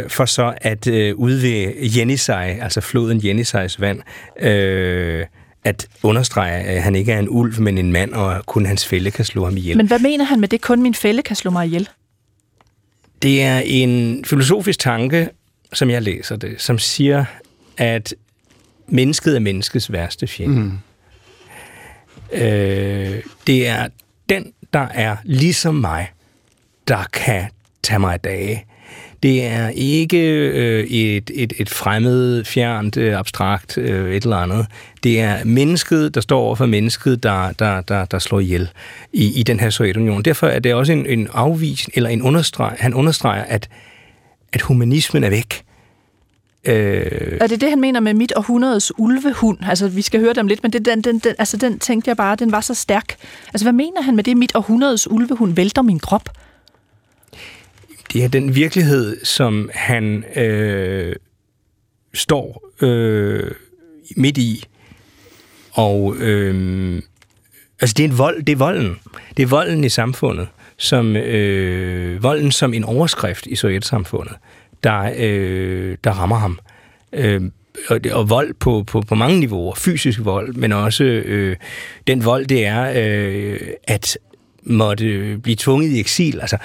for så at ude ved Jenisej, altså floden Jenisejs vand, at understrege, at han ikke er en ulv, men en mand, og kun hans fælle kan slå ham ihjel. Men hvad mener han med det, kun min fælle kan slå mig ihjel? Det er en filosofisk tanke, som jeg læser det, som siger, at mennesket er menneskets værste fjende. Det er den, der er ligesom mig, der kan tage mig i dage. Det er ikke et fremmed, fjernt, abstrakt et eller andet. Det er mennesket, der står over for mennesket, der slår ihjel i den her Sovjetunionen. Derfor er det også en afvisning, eller en understreg. Han understreger, at humanismen er væk. Er det han mener med mit århundredes ulvehund? Altså, vi skal høre dem lidt, men det, den tænkte jeg bare, den var så stærk. Altså, hvad mener han med det, mit århundredes ulvehund vælter min krop? Det er den virkelighed, som han står midt i, og altså det er en vold, det er volden, det er volden i samfundet, som volden som en overskrift i sovjetsamfundet, der rammer ham. Og vold på mange niveauer, fysisk vold, men også den vold, det er at måtte blive tvunget i eksil. Altså,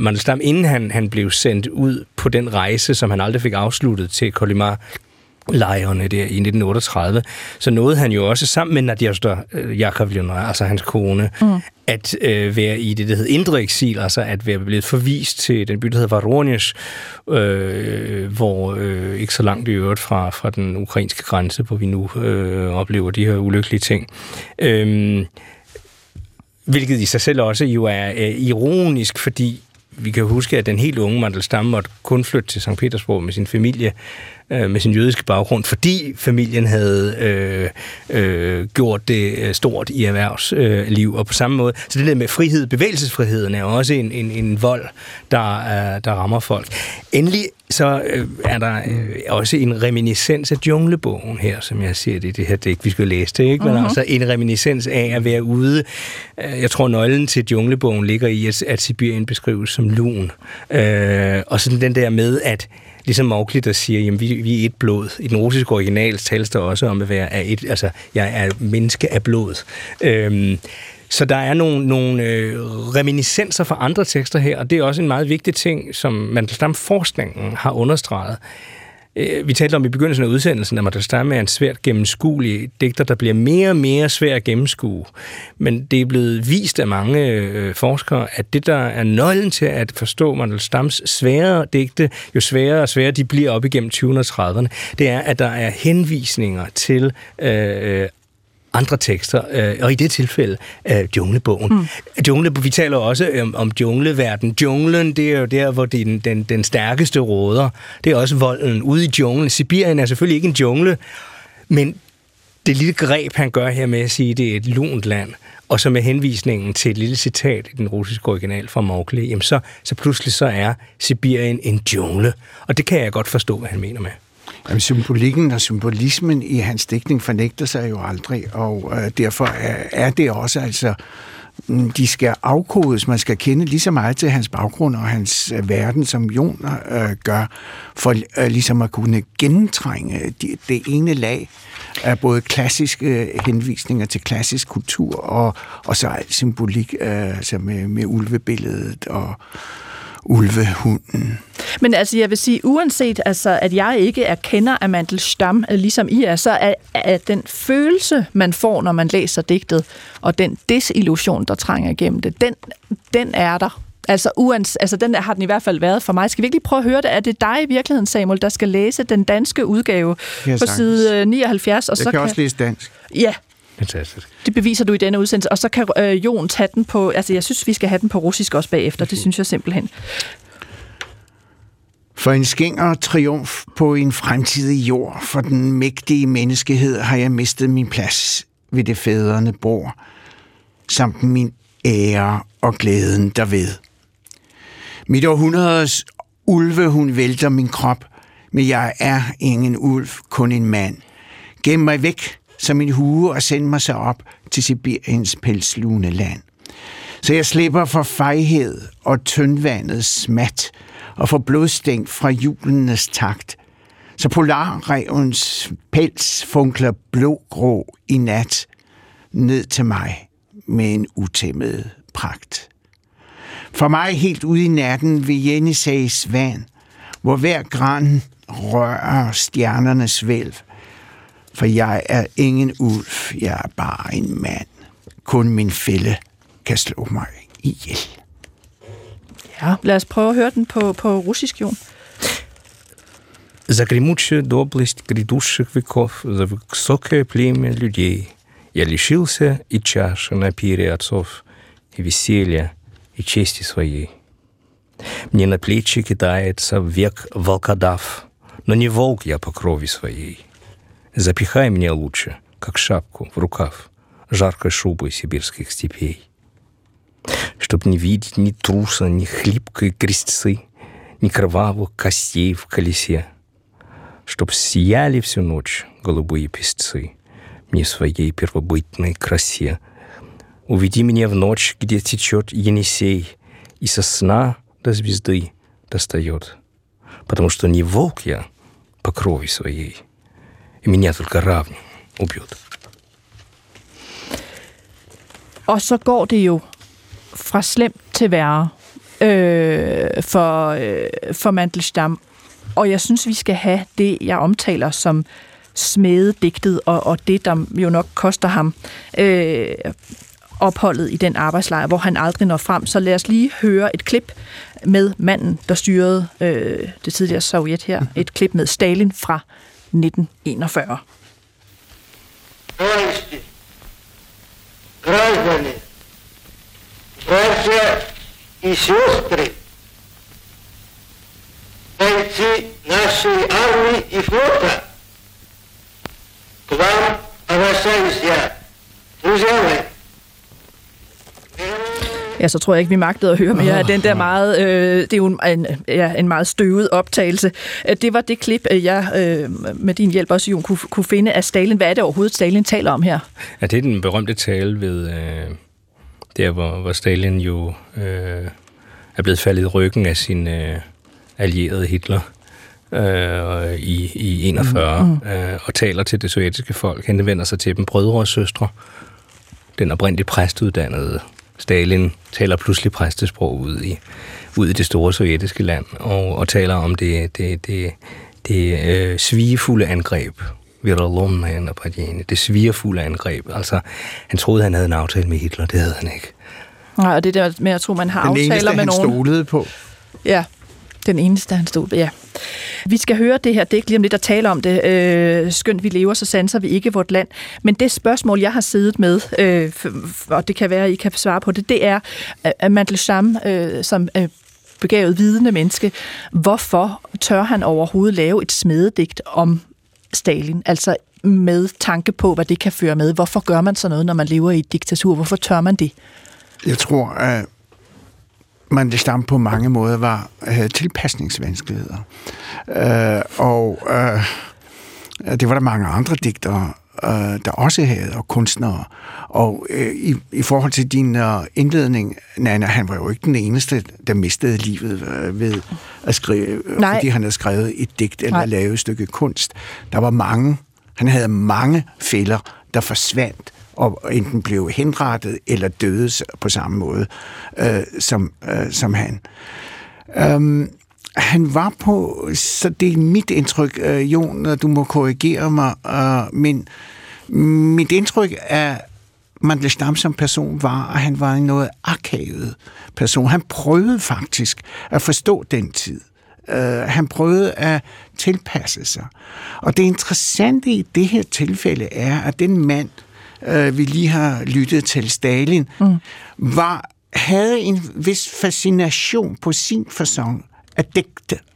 Mandelstam, inden han blev sendt ud på den rejse, som han aldrig fik afsluttet til Kolyma-lejrene der i 1938, så nåede han jo også sammen med Nadezhda Jakovlevna, altså hans kone, at være i det, der hed indre eksil, altså at være blevet forvist til den by, der hedder Voronezh, hvor ikke så langt i øvrigt fra den ukrainske grænse, hvor vi nu oplever de her ulykkelige ting. Hvilket i sig selv også jo er ironisk, fordi vi kan huske, at den helt unge Mandelstam måtte kun flytte til Sankt Petersborg med sin familie, med sin jødiske baggrund, fordi familien havde gjort det stort i erhvervsliv, og på samme måde. Så det der med frihed, bevægelsesfriheden, er også en vold, der rammer folk. Endelig så er der også en reminiscens af Junglebogen her, som jeg siger, det her digt, vi skal læse det, ikke? Men altså en reminiscens af at være ude. Jeg tror, nøglen til Junglebogen ligger i, at Sibirien beskrives som lun. Og sådan den der med, at ligesom Mowgli, der siger, jamen vi er et blod. I den russiske original tales der også om at være af et, altså jeg er menneske af blod. Så der er nogle reminiscenser fra andre tekster her, og det er også en meget vigtig ting, som Mandelstam-forskningen har understreget. Vi talte om i begyndelsen af udsendelsen, at Matostam er en svært gennemskuelig digter, der bliver mere og mere svær at gennemskue. Men det er blevet vist af mange forskere, at det, der er nøglen til at forstå Matos svære digte, jo sværere og sværere de bliver op igennem 2030'erne, det er, at der er henvisninger til andre tekster, og i det tilfælde junglebogen. Vi taler også om jungleverden. Junglen, det er jo der, hvor det er den stærkeste råder. Det er også volden ude i junglen. Sibirien er selvfølgelig ikke en jungle, men det lille greb, han gør her med at sige, det er et lunt land, og så med henvisningen til et lille citat i den russiske original fra Mowgli, jamen så pludselig så er Sibirien en jungle. Og det kan jeg godt forstå, hvad han mener med. Jamen, symbolikken og symbolismen i hans digtning fornægter sig jo aldrig, og derfor er det også altså, de skal afkodes, man skal kende lige så meget til hans baggrund og hans verden, som Jon gør, for ligesom at kunne gennemtrænge det ene lag af både klassiske henvisninger til klassisk kultur, og så alt symbolik altså med ulvebilledet og ulvehunden. Men altså, jeg vil sige, uanset altså, at jeg ikke erkender Mandelstam, ligesom I er, så er den følelse, man får, når man læser digtet, og den desillusion, der trænger igennem det, den er der. Altså, den har den i hvert fald været for mig. Skal vi virkelig prøve at høre det? Er det dig i virkeligheden, Samuel, der skal læse den danske udgave på side 79? Og jeg så kan også læse dansk. Ja, fantastisk. Det beviser du i denne udsendelse, og så kan Jon tage den på... Altså, jeg synes, vi skal have den på russisk også bagefter. Det synes jeg simpelthen. For en skænger triumf på en fremtidig jord, for den mægtige menneskehed har jeg mistet min plads ved det fædrene bord, samt min ære og glæden derved. Mit århundredes ulve, hun vælter min krop, men jeg er ingen ulv, kun en mand. Gem mig væk som min hue og send mig så op til Sibiriens pelslugende land. Så jeg slipper for fejhed og tyndvandets smat og for blodstænk fra julenes takt. Så polarrevens pels funkler blågrå i nat ned til mig med en utæmmet pragt. For mig helt ude i natten ved Jenisags vand, hvor hver gran rører stjernernes hvælv. For jeg er ingen ulv, jeg er bare en mand. Kun min fælde kan slå mig ihjel. Ja, lad os prøve at høre den på russisk, Jon. За гремучую доблесть грядущих веков, за высокое племя людей, я лишился и чаши на пире отцов, и веселья, и чести своей. Мне на плечи кидается век волкодав, но не волк я по крови своей. Запихай мне лучше, как шапку в рукав, жаркой шубой сибирских степей. Чтоб не видеть ни труса, ни хлипкой крестцы, ни кровавых костей в колесе. Чтоб сияли всю ночь голубые песцы мне в своей первобытной красе. Уведи меня в ночь, где течет Енисей, и со сна до звезды достает. Потому что не волк я по крови своей, Меня только равn ubjødt. Og så går det jo fra slemt til værre for Mandelstam. Og jeg synes, vi skal have det, jeg omtaler som smededigtet, og det, der jo nok koster ham opholdet i den arbejdslejr, hvor han aldrig når frem. Så lad os lige høre et klip med manden, der styrede det tidligere Sovjet her. Et klip med Stalin fra 1941. Товарищи, граждане, братья и сестры, бойцы нашей армии и флота, к вам обращаюсь я, друзья мои. Ja, så tror jeg ikke, vi magtede at høre mere af den der meget... det er jo en meget støvet optagelse. Det var det klip, jeg med din hjælp også, Jon, kunne finde af Stalin. Hvad er det overhovedet, Stalin taler om her? Ja, det er den berømte tale ved... der, hvor Stalin jo er blevet faldet i ryggen af sin allierede Hitler i 41, og taler til det sovjetiske folk. Han vender sig til dem, brødre og søstre. Den oprindeligt præstuddannede Stalin taler pludselig præstesprog ud i det store sovjetiske land, og taler om det det svigefulde angreb. Det svigerfulde angreb. Altså, han troede, han havde en aftale med Hitler. Det havde han ikke. Nej, og det der med at tro, man har aftaler med nogen. Den eneste, han stolede på. Ja, den eneste, han stod på, ja. Vi skal høre det her digt lige om lidt og tale om det. Skønt vi lever, så sanser vi ikke vort land. Men det spørgsmål, jeg har siddet med, og det kan være, I kan svare på det, det er, at Mandelstam, som begavet vidende menneske, hvorfor tør han overhovedet lave et smededigt om Stalin, altså med tanke på, hvad det kan føre med? Hvorfor gør man så noget, når man lever i et diktatur? Hvorfor tør man det? Jeg tror, at Mandelstam på mange måder var tilpasningsvanskeligheder. Det var der mange andre digtere, der også havde, og kunstnere. Og i forhold til din indledning, Nanna, han var jo ikke den eneste, der mistede livet ved at skrive, fordi han havde skrevet et digt eller lavet et stykke kunst. Der var mange, han havde mange fæller, der forsvandt og enten blev henrettet eller døde på samme måde som han. Han var på, så det er mit indtryk, Jon, og du må korrigere mig, men mit indtryk af Mandelstam som person var, at han var en noget arkavet person. Han prøvede faktisk at forstå den tid. Han prøvede at tilpasse sig. Og det interessante i det her tilfælde er, at den mand, vi lige har lyttet til, Stalin, havde en vis fascination på sin facon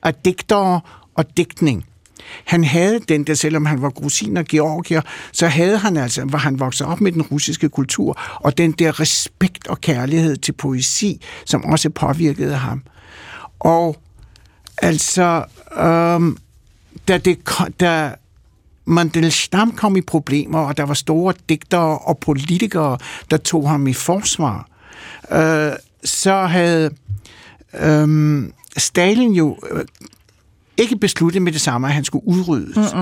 af digtere og digtning. Han havde den der, selvom han var grusiner, georgier, så havde han altså, hvor han voksede op med den russiske kultur, og den der respekt og kærlighed til poesi, som også påvirkede ham. Og altså, da Mandelstam kom i problemer, og der var store digtere og politikere, der tog ham i forsvar, så havde Stalin jo ikke besluttet med det samme, at han skulle udryddes.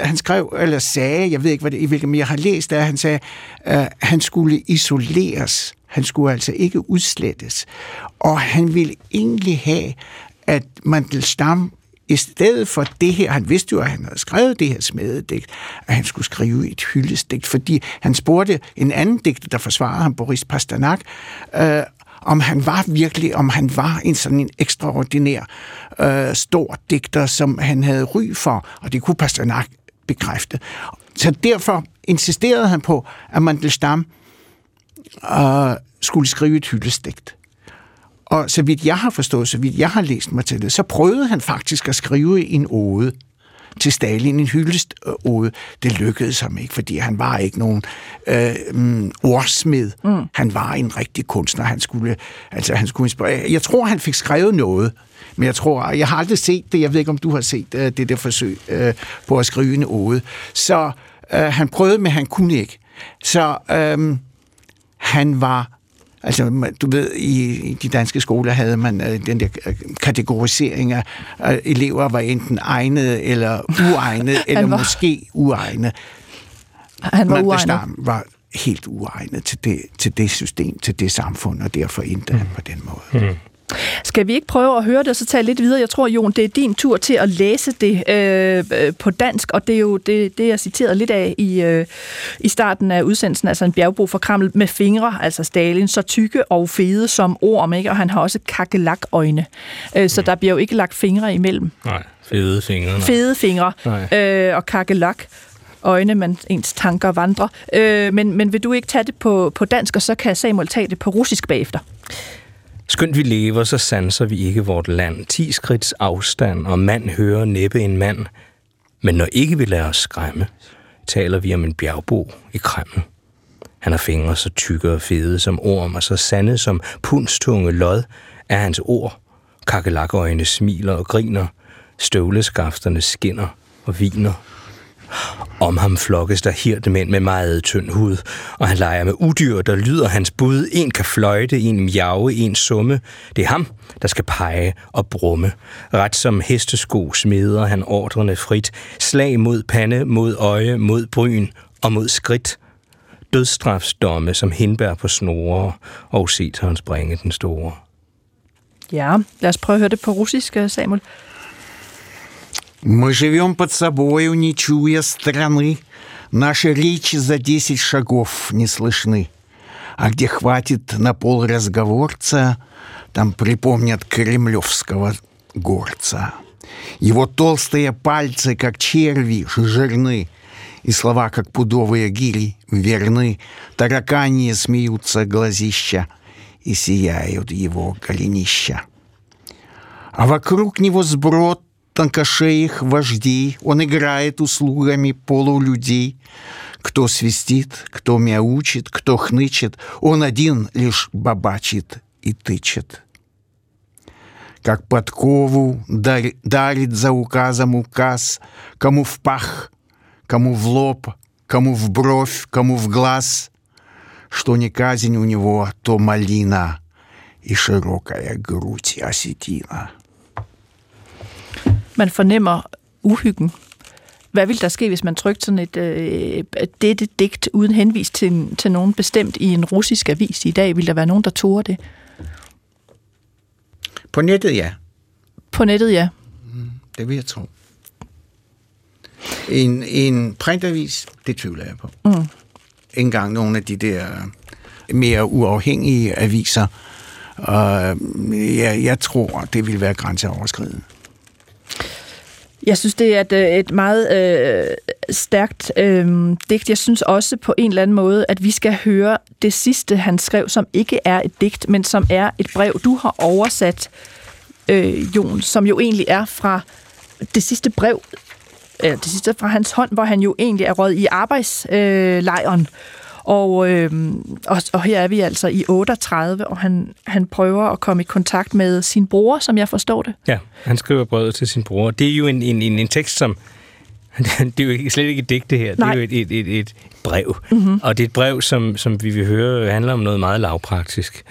Han skrev, eller sagde, jeg ved ikke, hvilket jeg har læst, at han sagde, at han skulle isoleres. Han skulle altså ikke udslettes. Og han ville egentlig have, at Mandelstam i stedet for det her, han vidste jo, at han havde skrevet det her smededigt, at han skulle skrive et hyldestigt, fordi han spurgte en anden digter, der forsvarede ham, Boris Pasternak, om han var en sådan en ekstraordinær stor digter, som han havde ry for, og det kunne Pasternak bekræfte. Så derfor insisterede han på, at Mandelstam skulle skrive et hyldestigt. Og så vidt jeg har forstået, så vidt jeg har læst mig til det, så prøvede han faktisk at skrive en ode til Stalin, en hyldestode. Det lykkedes ham ikke, fordi han var ikke nogen ordsmed. Han var en rigtig kunstner. Han skulle inspirere. Jeg tror, han fik skrevet noget, men jeg har aldrig set det. Jeg ved ikke, om du har set det der forsøg på at skrive en ode. Så han prøvede, men han kunne ikke. Så han var... Altså, du ved, i de danske skoler havde man den der kategorisering af, elever var enten egnede eller uegnede, eller måske uegnede. Han var uegnet. Var helt uegnet til det system, til det samfund, og derfor endte han på den måde. Skal vi ikke prøve at høre det, og så tage lidt videre? Jeg tror, Jon, det er din tur til at læse det på dansk, og det er jo det jeg citerede lidt af i starten af udsendelsen, altså en bjergbo forkramlet med fingre, altså Stalin, så tykke og fede som orm, ikke? Og han har også kakelakøjne, så der bliver jo ikke lagt fingre imellem. Nej, fede fingre. Fede fingre og kakelak. Øjne, man ens tanker vandrer. Men vil du ikke tage det på dansk, og så kan Samuel tage det på russisk bagefter? Skønt vi lever, så sanser vi ikke vort land. 10 skridts afstand, og mand hører næppe en mand. Men når ikke vi lader os skræmme, taler vi om en bjergbo i Kreml. Han har fingre så tykke og fede som orm, og så sande som pundstunge lod er hans ord. Kakelakøjne smiler og griner, støvleskafterne skinner og viner. Om ham flokkes der hirdemænd med meget tynd hud, og han leger med udyr, der lyder hans bud. En kan fløjte, en mjave, en summe. Det er ham, der skal pege og brumme. Ret som hestesko smeder han ordrene frit. Slag mod pande, mod øje, mod bryn og mod skridt. Dødsstrafsdomme som hindbær på snore, og set hans bringe den store. Ja, lad os prøve at høre det på russisk, Samuel. Мы живем под собою, не чуя страны. Наши речи за 10 шагов не слышны. А где хватит на пол разговорца, там припомнят кремлевского горца. Его толстые пальцы, как черви, жирны, и слова, как пудовые гири, верны. Тараканье смеются глазища, и сияют его голенища. А вокруг него сброд тонкошеих вождей, он играет услугами полулюдей. Кто свистит, кто мяучит, кто хнычет, он один лишь бабачит и тычет. Как подкову дарит за указом указ, кому в пах, кому в лоб, кому в бровь, кому в глаз. Что не казнь у него, то малина и широкая грудь осетина. Man fornemmer uhyggen. Hvad ville der ske, hvis man trykte sådan dette digt uden henvis til nogen bestemt i en russisk avis i dag? Ville der være nogen, der turde det? På nettet, ja. På nettet, ja. Det vil jeg tro. En printavis, det tvivler jeg på. Mm. Engang nogle af de der mere uafhængige aviser. Jeg tror, det ville være grænseoverskridende. Jeg synes, det er et meget stærkt digt. Jeg synes også på en eller anden måde, at vi skal høre det sidste, han skrev, som ikke er et digt, men som er et brev, du har oversat, Jon, som jo egentlig er fra det sidste brev, det sidste fra hans hånd, hvor han jo egentlig er røget i arbejdslejren. Og her er vi altså i 38, og han prøver at komme i kontakt med sin bror, som jeg forstår det. Ja, han skriver brevet til sin bror. Det er jo en tekst, som... Det er jo slet ikke et digt, det her. Nej. Det er jo et brev. Mm-hmm. Og det er et brev, som vi vil høre handler om noget meget lavpraktisk.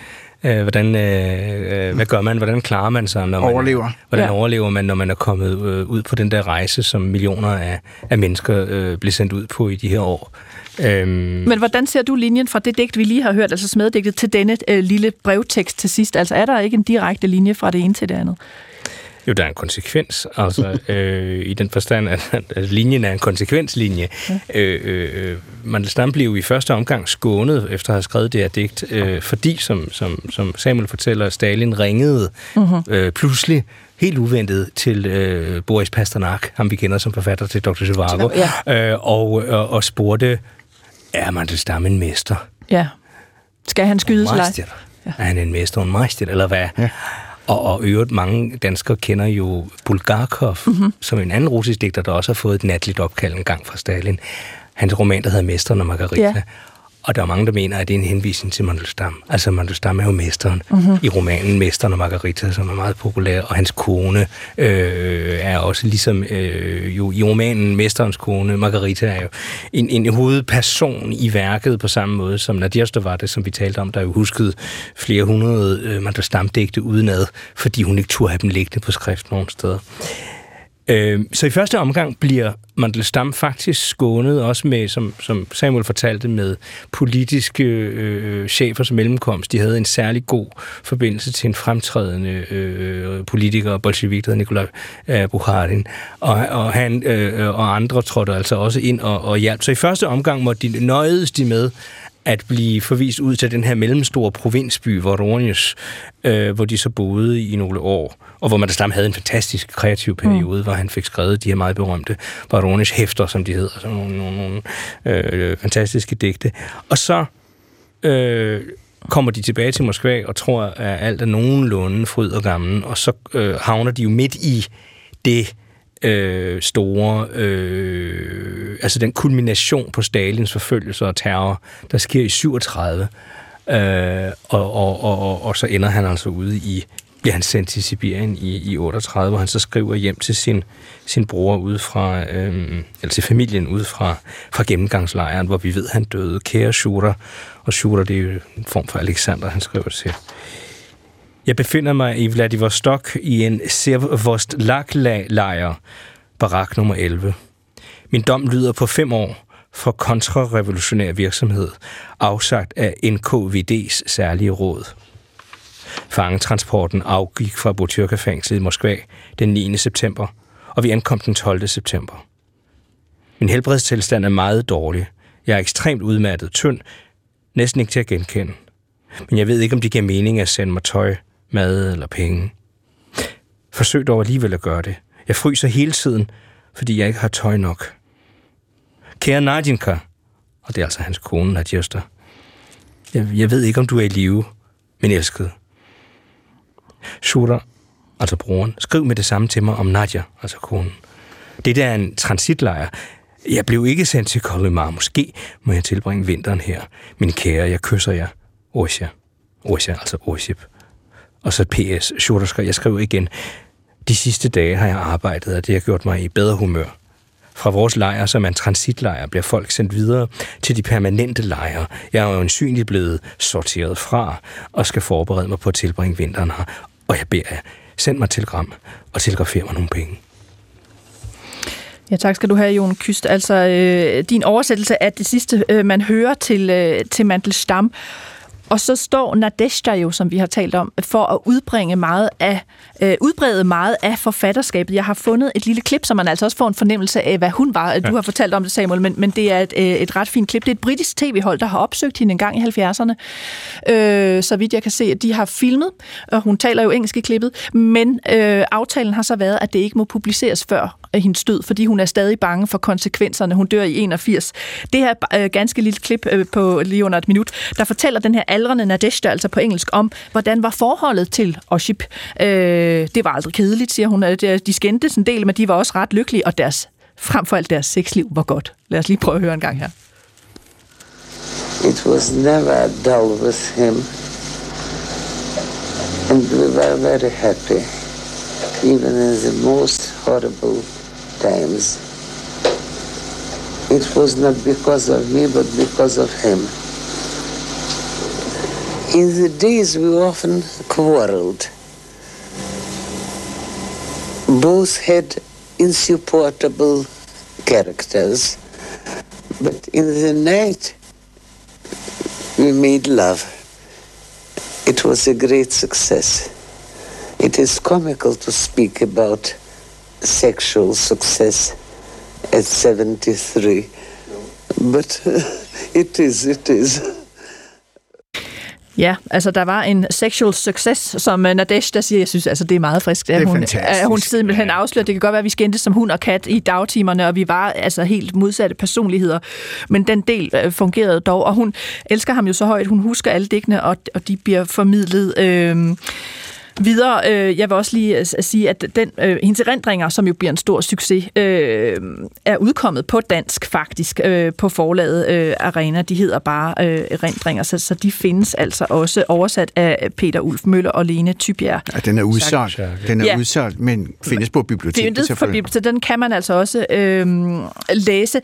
Hvad gør man? Hvordan klarer man sig? Overlever man, når man er kommet ud på den der rejse, som millioner af mennesker bliver sendt ud på i de her år? Men hvordan ser du linjen fra det digt, vi lige har hørt, altså smeddigtet, til denne lille brevtekst til sidst? Altså er der ikke en direkte linje fra det ene til det andet? Jo, der er en konsekvens, altså i den forstand, at linjen er en konsekvenslinje. Ja. Mandelstam blev i første omgang skånet, efter at have skrevet det her digt, fordi, som Samuel fortæller, Stalin ringede pludselig, helt uventet, til Boris Pasternak, ham vi kender som forfatter til Dr. Zhivago, ja. og spurgte, er Mandelstam en mester? Ja. Skal han skydes eller? Ja. Er han en mester, en mester, eller hvad? Ja. Og øvrigt mange danskere kender jo Bulgakov, som en anden russisk digter, der også har fået et natligt opkald en gang fra Stalin. Hans roman, der hedder Mesteren og Margarita. Ja. Og der er mange, der mener, at det er en henvisning til Mandelstam. Altså, Mandelstam er jo mesteren i romanen Mesteren og Margarita, som er meget populær. Og hans kone er også ligesom jo i romanen Mesterens kone. Margarita er jo en hovedperson i værket på samme måde som Nadezhda var det, som vi talte om, der jo huskede flere hundrede Mandelstam-digte udenad, fordi hun ikke turde have dem liggende på skrift nogen steder. Så i første omgang bliver Mandelstam faktisk skånet, også med, som Samuel fortalte, med politiske chefers mellemkomst. De havde en særlig god forbindelse til en fremtrædende politiker, bolshevik, der hed Nikolaj Bukharin. Og han og andre trådte altså også ind og hjalp. Så i første omgang nøjedes de med at blive forvist ud til den her mellemstore provinsby, Voronezh, hvor de så boede i nogle år, og hvor Mandelstam havde en fantastisk kreativ periode, hvor han fik skrevet de her meget berømte Voronezh-hæfter, som de hedder, sådan nogle fantastiske digte. Og så kommer de tilbage til Moskva og tror, at alt er nogenlunde fryd og gammel, og så havner de jo midt i det store, altså den kulmination på Stalins forfølgelse og terror, der sker i 37, og så ender han altså bliver han sendt til Sibirien i 38, hvor han så skriver hjem til sin bror ude fra, eller til familien ude fra gennemgangslejren, hvor vi ved, han døde. Kære Shura, og Shura, det er jo en form for Alexander, han skriver til. Jeg befinder mig i Vladivostok i en Sevastlaklejr, barak nummer 11. Min dom lyder på 5 år for kontrarevolutionær virksomhed, afsagt af NKVD's særlige råd. Fangetransporten afgik fra Butyrka-fængslet i Moskva den 9. september, og vi ankom den 12. september. Min helbredstilstand er meget dårlig. Jeg er ekstremt udmattet, tynd, næsten ikke til at genkende. Men jeg ved ikke, om det giver mening at sende mig tøj, mad eller penge. Forsøg dog alligevel at gøre det. Jeg fryser hele tiden, fordi jeg ikke har tøj nok. Kære Nadinka, og det er altså hans kone, Nadjester. Jeg ved ikke, om du er i live, men elskede. Shura, altså broren, skriv med det samme til mig om Nadja, altså konen. Det der er en transitlejr. Jeg blev ikke sendt til Kolimar. Måske må jeg tilbringe vinteren her. Min kære, jeg kysser jer. Osha. Osha, altså Oship. Og så PS. Shura, jeg skriver igen. De sidste dage har jeg arbejdet, og det har gjort mig i bedre humør. Fra vores lejre, som er en transitlejre, bliver folk sendt videre til de permanente lejre. Jeg er jo ensynligt blevet sorteret fra, og skal forberede mig på at tilbringe vinteren her. Og jeg beder jer, send mig telegram, og telegrafer mig nogle penge. Ja, tak skal du have, Jon Kyst. Altså, din oversættelse af det sidste, man hører til Mandelstam. Og så står Nadezhda jo, som vi har talt om, for at udbrede meget af forfatterskabet. Jeg har fundet et lille klip, så man altså også får en fornemmelse af, hvad hun var. Du har fortalt om det, Samuel, men det er et ret fint klip. Det er et britisk tv-hold, der har opsøgt hende en gang i 70'erne. Så vidt jeg kan se, at de har filmet, og hun taler jo engelsk i klippet, men aftalen har så været, at det ikke må publiceres før hendes død, fordi hun er stadig bange for konsekvenserne. Hun dør i 81. Det her ganske lille klip på lige under et minut, der fortæller den her aldrende Nadezhda, altså på engelsk, om hvordan var forholdet til Oship. Det var aldrig kedeligt, siger hun. De skændtes en del, men de var også ret lykkelige, og frem for alt deres sexliv var godt. Lad os lige prøve at høre en gang her. It was never dull with him. And we were very happy. Even in the most horrible times. It was not because of me, but because of him. In the days we often quarreled. Both had insupportable characters, but in the night we made love. It was a great success. It is comical to speak about sexual success at 73, but it is. Ja, altså der var en sexual success, som Nadezhda siger, jeg synes, altså det er meget frisk, at hun simpelthen afslører. Det kan godt være, at vi skændtes som hund og kat i dagtimerne, og vi var altså helt modsatte personligheder, men den del fungerede dog, og hun elsker ham jo så højt, hun husker alle digtene, og de bliver formidlet videre. Jeg vil også lige sige, at hendes erindringer, som jo bliver en stor succes, er udkommet på dansk faktisk, på forlaget Arena. De hedder bare erindringer, så de findes altså også oversat af Peter Ulf Møller og Lene Tybjerg. Ja, den er udsolgt, men findes på biblioteket selvfølgelig. Så den kan man altså også læse.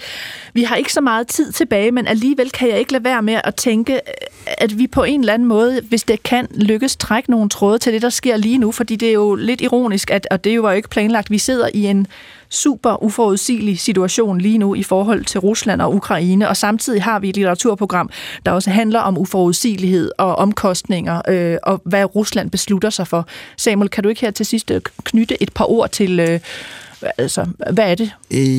Vi har ikke så meget tid tilbage, men alligevel kan jeg ikke lade være med at tænke, at vi på en eller anden måde, hvis det kan lykkes, trække nogle tråde til det, der sker lige nu, fordi det er jo lidt ironisk, og det var jo ikke planlagt. Vi sidder i en super uforudsigelig situation lige nu i forhold til Rusland og Ukraine, og samtidig har vi et litteraturprogram, der også handler om uforudsigelighed og omkostninger, og hvad Rusland beslutter sig for. Samuel, kan du ikke her til sidst knytte et par ord til, hvad er det?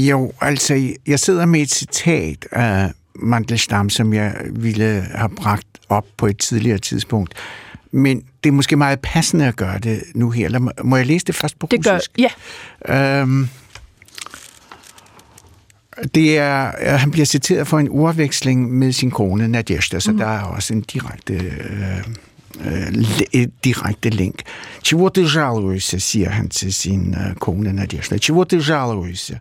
Jo, altså, jeg sidder med et citat af Mandelstam, som jeg ville have bragt op på et tidligere tidspunkt. Men det er måske meget passende at gøre det nu her. Eller må jeg læse det først på russisk? Det gør, ja. Det er, han bliver citeret for en ordveksling med sin kone Nadezhda, så der er også en direkte link. Чего ты жалуешься, siger han til sin kone Nadezhda. Чего ты жалуешься?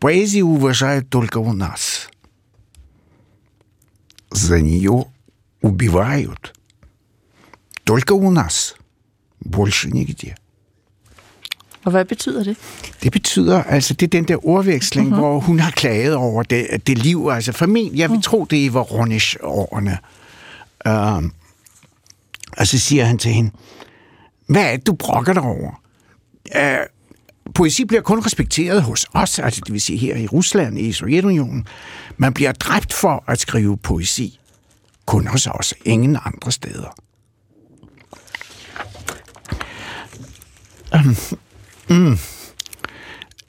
Поэзию уважают только у нас. За нее убивают. Только у нас. Больше нигде. Og hvad betyder det? Det betyder, altså, det er den der ordveksling, hvor hun har klaget over det liv. Altså, formentlig, jeg vil tro, det var Ronish-årene. Og så siger han til hende, hvad er det, du brokker dig over? Poesi bliver kun respekteret hos os, altså det vil sige her i Rusland, i Sovjetunionen. Man bliver dræbt for at skrive poesi. Kun hos os, ingen andre steder.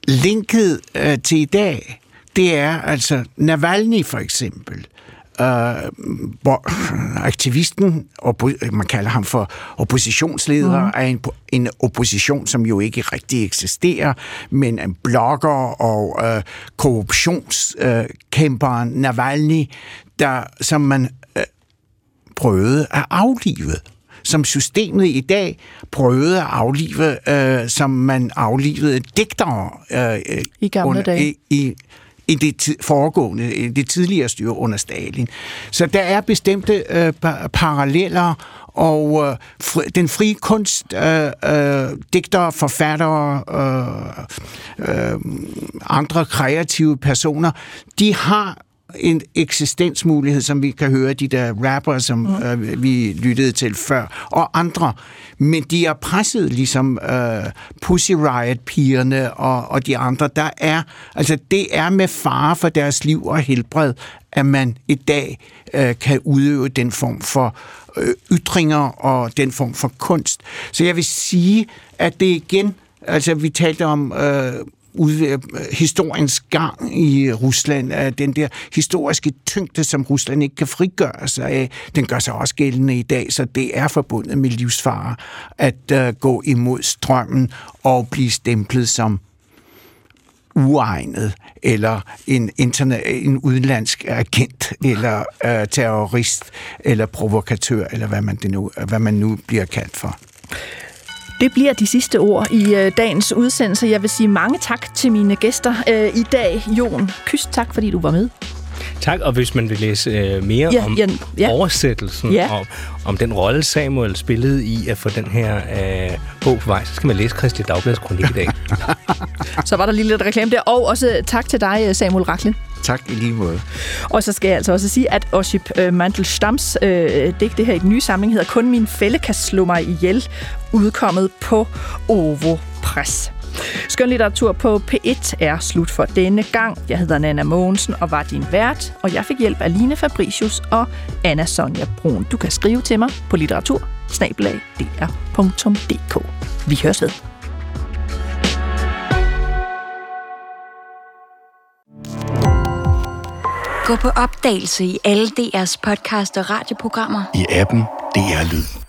linket til i dag, det er altså Navalny for eksempel, hvor aktivisten, man kalder ham for oppositionsleder, er en opposition, som jo ikke rigtig eksisterer, men en blogger og korruptionskæmperen Navalny, som man prøvede at aflive, som systemet i dag prøvede at aflive, som man aflivede digtere i gamle dage. I det foregående, i det tidligere styre under Stalin. Så der er bestemte paralleller, og den frie kunst, digtere, forfattere, andre kreative personer, de har en eksistensmulighed, som vi kan høre de der rapper, som vi lyttede til før, og andre. Men de er presset, ligesom Pussy Riot-pigerne og de andre. Der er, altså det er med fare for deres liv og helbred, at man i dag kan udøve den form for ytringer og den form for kunst. Så jeg vil sige, at det igen, altså vi talte om historiens gang i Rusland, den der historiske tyngde, som Rusland ikke kan frigøre sig af, den gør sig også gældende i dag, så det er forbundet med livsfare at gå imod strømmen og blive stemplet som uegnet, eller en udenlandsk agent, eller terrorist, eller provokatør, eller hvad man nu bliver kaldt for. Det bliver de sidste ord i dagens udsendelse. Jeg vil sige mange tak til mine gæster i dag. Jon Kyst, tak fordi du var med. Tak, og hvis man vil læse mere om oversættelsen, og om den rolle Samuel spillede i at få den her bog på vej, så skal man læse Kristeligt Dagblads kronik i dag. Så var der lige lidt reklame der, og også tak til dig, Samuel Rachlin. Tak i lige måde. Og så skal jeg altså også sige, at Ossip Mandelstams digte her i den nye samling hedder Kun min fælle kan slå mig ihjel, udkommet på Ovo Press. Skøn litteratur på P1 er slut for denne gang. Jeg hedder Nana Mogensen og var din vært, og jeg fik hjælp af Line Fabricius og Anna Sonja Brun. Du kan skrive til mig på litteratur@dr.dk. Vi høres ved. Gå på opdagelse i alle DR's podcast og radioprogrammer i appen DR Lyd.